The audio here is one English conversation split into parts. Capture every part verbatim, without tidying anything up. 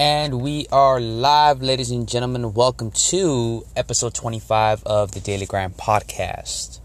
And we are live, ladies and gentlemen. Welcome to episode twenty-five of the Daily Grind Podcast.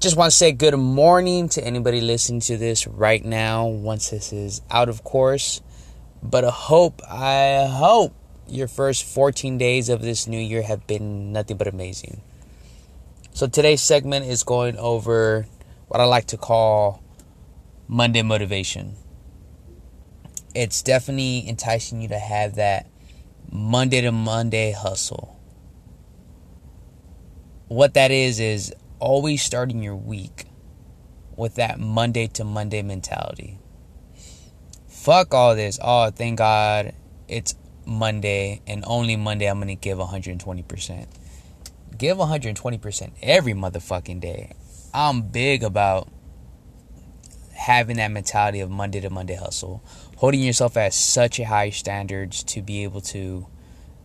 Just want to say good morning to anybody listening to this right now, once this is out, of course. But I hope, I hope your first fourteen days of this new year have been nothing but amazing. So today's segment is going over what I like to call Monday motivation. It's definitely enticing you to have that Monday to Monday hustle. What that is, is always starting your week with that Monday to Monday mentality. Fuck all this. Oh, thank God it's Monday, and only Monday I'm going to give one hundred twenty percent. Give one hundred twenty percent every motherfucking day. I'm big about having that mentality of Monday to Monday hustle, holding yourself at such a high standards to be able to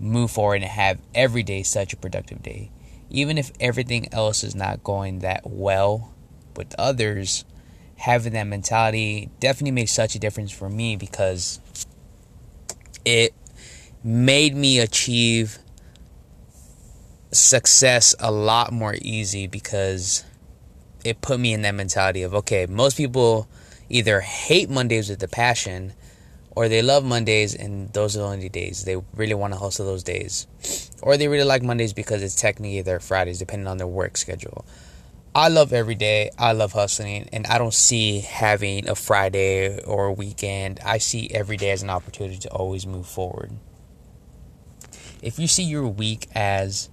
move forward and have every day such a productive day. Even if everything else is not going that well with others, having that mentality definitely made such a difference for me, because it made me achieve success a lot more easy, because it put me in that mentality of, okay, most people either hate Mondays with a passion, or they love Mondays and those are the only days they really want to hustle those days, or they really like Mondays because it's technically their Fridays, depending on their work schedule. I love every day. I love hustling, and I don't see having a Friday or a weekend. I see every day as an opportunity to always move forward. If you see your week as,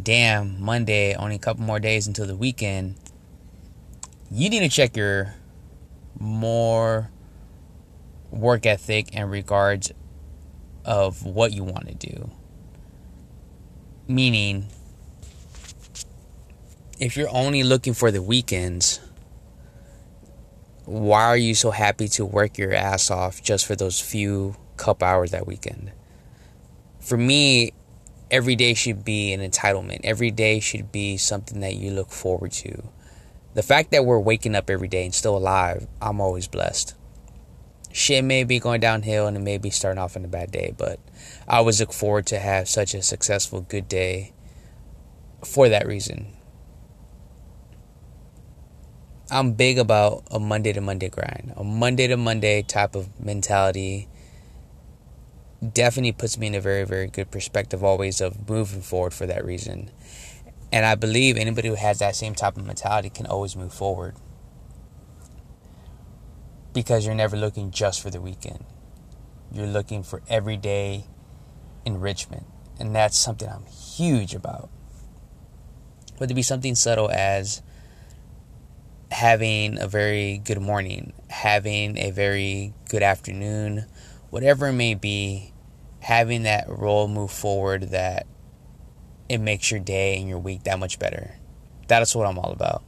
damn, Monday, only a couple more days until the weekend, you need to check your more work ethic in regards of what you want to do. Meaning, if you're only looking for the weekends, why are you so happy to work your ass off just for those few couple hours that weekend? For me, every day should be an entitlement. Every day should be something that you look forward to. The fact that we're waking up every day and still alive, I'm always blessed. Shit may be going downhill and it may be starting off on a bad day, but I always look forward to have such a successful, good day for that reason. I'm big about a Monday to Monday grind. A Monday to Monday type of mentality definitely puts me in a very, very good perspective always of moving forward for that reason. And I believe anybody who has that same type of mentality can always move forward, because you're never looking just for the weekend. You're looking for everyday enrichment. And that's something I'm huge about. Whether it be something subtle as having a very good morning, having a very good afternoon, whatever it may be, having that role move forward that it makes your day and your week that much better. That's what I'm all about.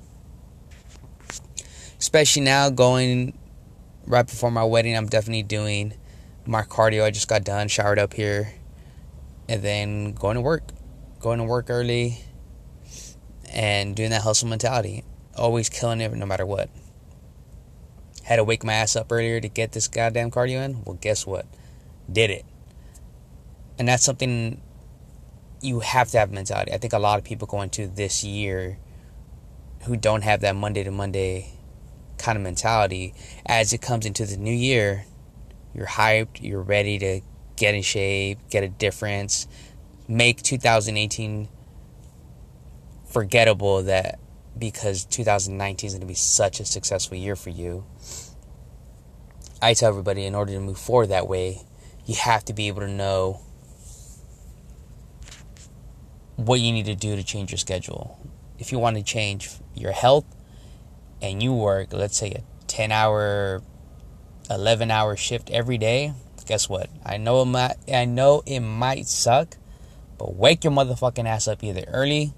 Especially now, going right before my wedding, I'm definitely doing my cardio. I just got done, showered up here, and then going to work. Going to work early and doing that hustle mentality. Always killing it no matter what. Had to wake my ass up earlier to get this goddamn cardio in. Well, guess what? Did it. And that's something you have to have mentality. I think a lot of people going to this year who don't have that Monday to Monday kind of mentality, as it comes into the new year, you're hyped, you're ready to get in shape, get a difference, make two thousand eighteen forgettable, that because two thousand nineteen is going to be such a successful year for you. I tell everybody, in order to move forward that way, you have to be able to know what you need to do to change your schedule. If you want to change your health and you work, let's say, a ten hour, eleven hour shift every day, guess what? I know it might, I know it might suck, but wake your motherfucking ass up either early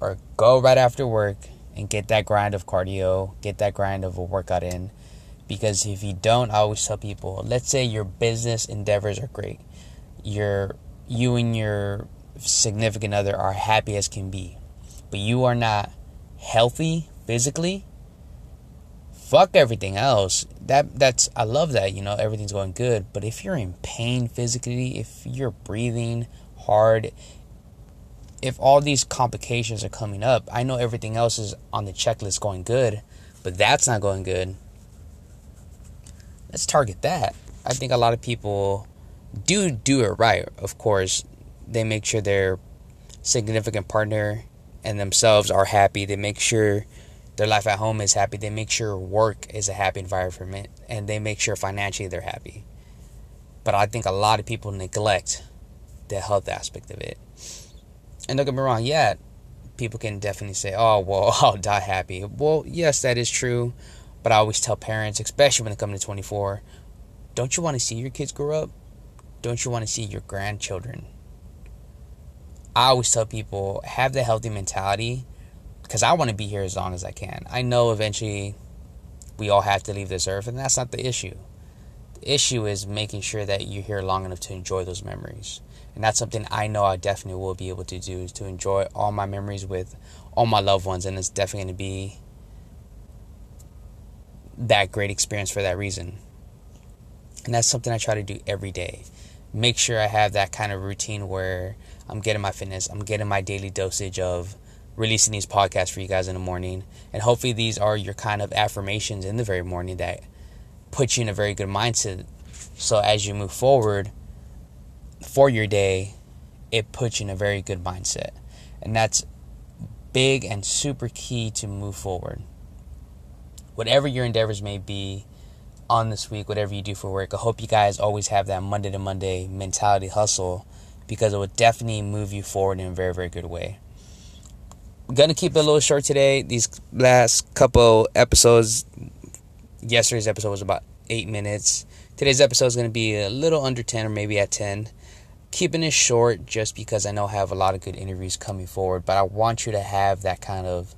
or go right after work and get that grind of cardio, get that grind of a workout in. Because if you don't, I always tell people, let's say your business endeavors are great, Your, you and your significant other are happy as can be, but you are not healthy physically, fuck everything else. That that's I love that, you know, everything's going good. But if you're in pain physically, if you're breathing hard, if all these complications are coming up, I know everything else is on the checklist going good, but that's not going good. Let's target that. I think a lot of people do do it right. Of course, they make sure their significant partner and themselves are happy. They make sure their life at home is happy. They make sure work is a happy environment, and they make sure financially they're happy. But I think a lot of people neglect the health aspect of it. And don't get me wrong, yeah, people can definitely say, oh, well, I'll die happy. Well, yes, that is true. But I always tell parents, especially when it comes to twenty-four, don't you want to see your kids grow up? Don't you want to see your grandchildren? I always tell people, have the healthy mentality, because I want to be here as long as I can. I know eventually we all have to leave this earth, and that's not the issue. The issue is making sure that you're here long enough to enjoy those memories. And that's something I know I definitely will be able to do, is to enjoy all my memories with all my loved ones. And it's definitely going to be that great experience for that reason. And that's something I try to do every day. Make sure I have that kind of routine where I'm getting my fitness. I'm getting my daily dosage of releasing these podcasts for you guys in the morning. And hopefully these are your kind of affirmations in the very morning that put you in a very good mindset. So as you move forward for your day, it puts you in a very good mindset. And that's big and super key to move forward. Whatever your endeavors may be on this week, whatever you do for work, I hope you guys always have that Monday to Monday mentality hustle, because it will definitely move you forward in a very, very good way. I'm going to keep it a little short today. These last couple episodes, yesterday's episode was about eight minutes. Today's episode is going to be a little under ten, or maybe at ten. Keeping it short just because I know I have a lot of good interviews coming forward, but I want you to have that kind of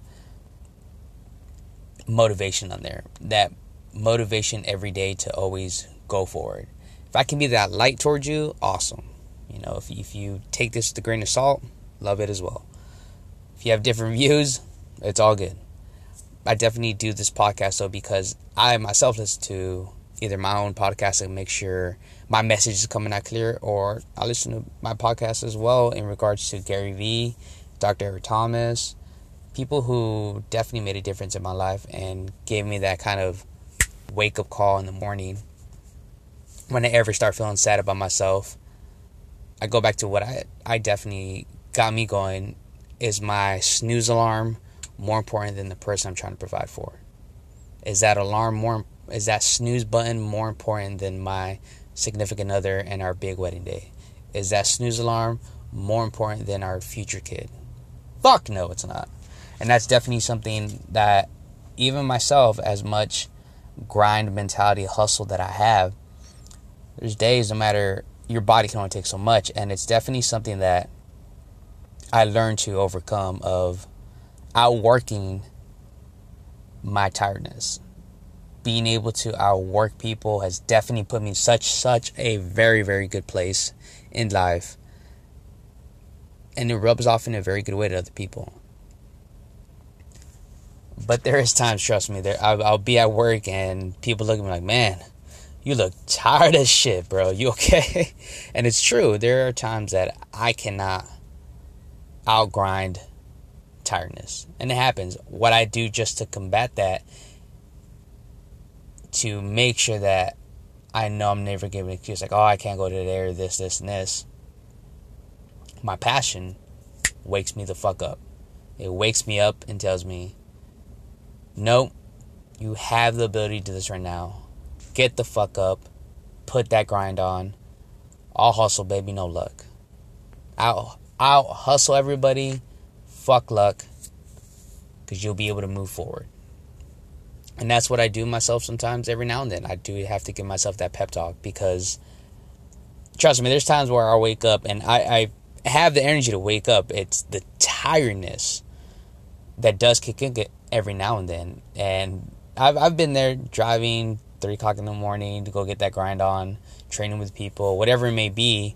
motivation on there, that motivation every day to always go forward. If I can be that light towards you, awesome. You know, if, if you take this with a grain of salt, love it as well. If you have different views, it's all good. I definitely do this podcast though, because I myself listen to either my own podcast and make sure my message is coming out clear, or I listen to my podcast as well in regards to Gary V, Doctor Eric Thomas, people who definitely made a difference in my life and gave me that kind of wake-up call in the morning. When I ever start feeling sad about myself, I go back to what I, I definitely got me going, is my snooze alarm more important than the person I'm trying to provide for? Is that alarm more Is that snooze button more important than my significant other and our big wedding day? Is that snooze alarm more important than our future kid? Fuck no, it's not. And that's definitely something that even myself, as much grind mentality hustle that I have, there's days, no matter, your body can only take so much. And it's definitely something that I learned to overcome, of outworking my tiredness. Being able to outwork people has definitely put me in such, such a very, very good place in life. And it rubs off in a very good way to other people. But there is times, trust me, there I'll, I'll be at work and people look at me like, man, you look tired as shit, bro. You okay? And it's true. There are times that I cannot outgrind tiredness. And it happens. What I do just to combat that, to make sure that I know I'm never giving an excuse like, oh, I can't go to there, or this, this, and this. My passion wakes me the fuck up. It wakes me up and tells me, nope, you have the ability to do this right now. Get the fuck up. Put that grind on. I'll hustle, baby, no luck. I'll, I'll hustle everybody. Fuck luck. Because you'll be able to move forward. And that's what I do myself sometimes. Every now and then, I do have to give myself that pep talk, because trust me, there's times where I wake up and I, I have the energy to wake up. It's the tiredness that does kick in every now and then. And I've I've been there driving three o'clock in the morning to go get that grind on, training with people, whatever it may be.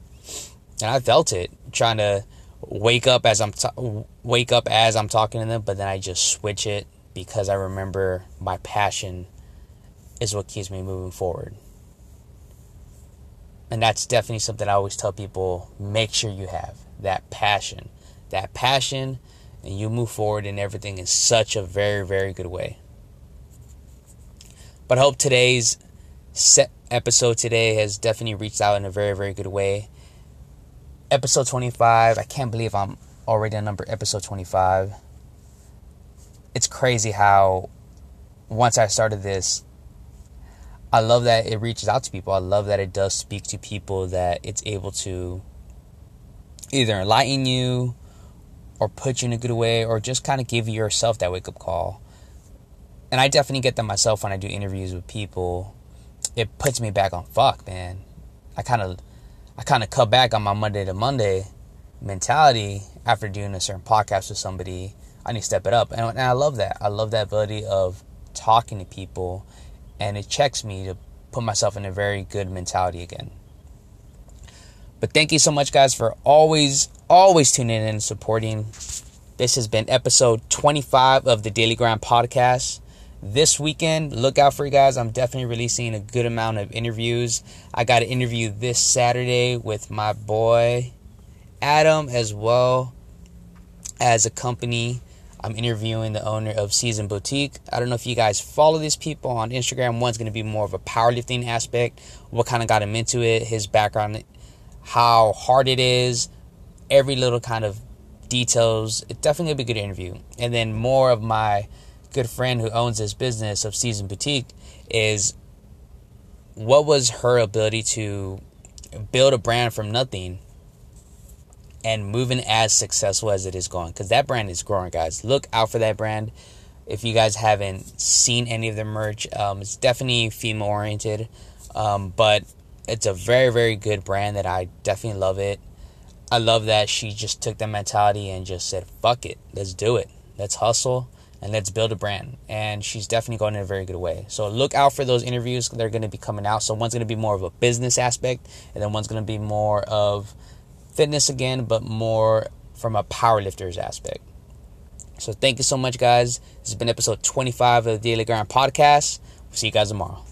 And I felt it trying to wake up as I'm t- wake up as I'm talking to them, but then I just switch it. Because I remember my passion is what keeps me moving forward. And that's definitely something I always tell people. Make sure you have that passion. That passion, and you move forward in everything in such a very, very good way. But I hope today's set episode today has definitely reached out in a very, very good way. Episode twenty-five. I can't believe I'm already on number episode twenty-five. It's crazy how once I started this, I love that it reaches out to people. I love that it does speak to people, that it's able to either enlighten you or put you in a good way, or just kind of give yourself that wake-up call. And I definitely get that myself when I do interviews with people. It puts me back on, fuck, man. I kind of I kind of cut back on my Monday to Monday mentality after doing a certain podcast with somebody. I need to step it up. And, and I love that. I love that ability of talking to people. And it checks me to put myself in a very good mentality again. But thank you so much, guys, for always, always tuning in and supporting. This has been episode twenty-five of the Daily Grind Podcast. This weekend, look out for you guys. I'm definitely releasing a good amount of interviews. I got an interview this Saturday with my boy Adam, as well as a company. I'm interviewing the owner of Season Boutique. I don't know if you guys follow these people on Instagram. One's going to be more of a powerlifting aspect, what kind of got him into it, his background, how hard it is, every little kind of details. It's definitely going to be a good interview. And then more of my good friend who owns this business of Season Boutique is what was her ability to build a brand from nothing and moving as successful as it is going. Because that brand is growing, guys. Look out for that brand. If you guys haven't seen any of the merch, um, it's definitely female oriented. Um, but it's a very, very good brand that I definitely love it. I love that she just took that mentality and just said, fuck it. Let's do it. Let's hustle and let's build a brand. And she's definitely going in a very good way. So look out for those interviews. They're going to be coming out. So one's going to be more of a business aspect. And then one's going to be more of fitness again, but more from a powerlifter's aspect. So thank you so much, guys. This has been episode twenty-five of the Daily Grind Podcast. We'll see you guys tomorrow.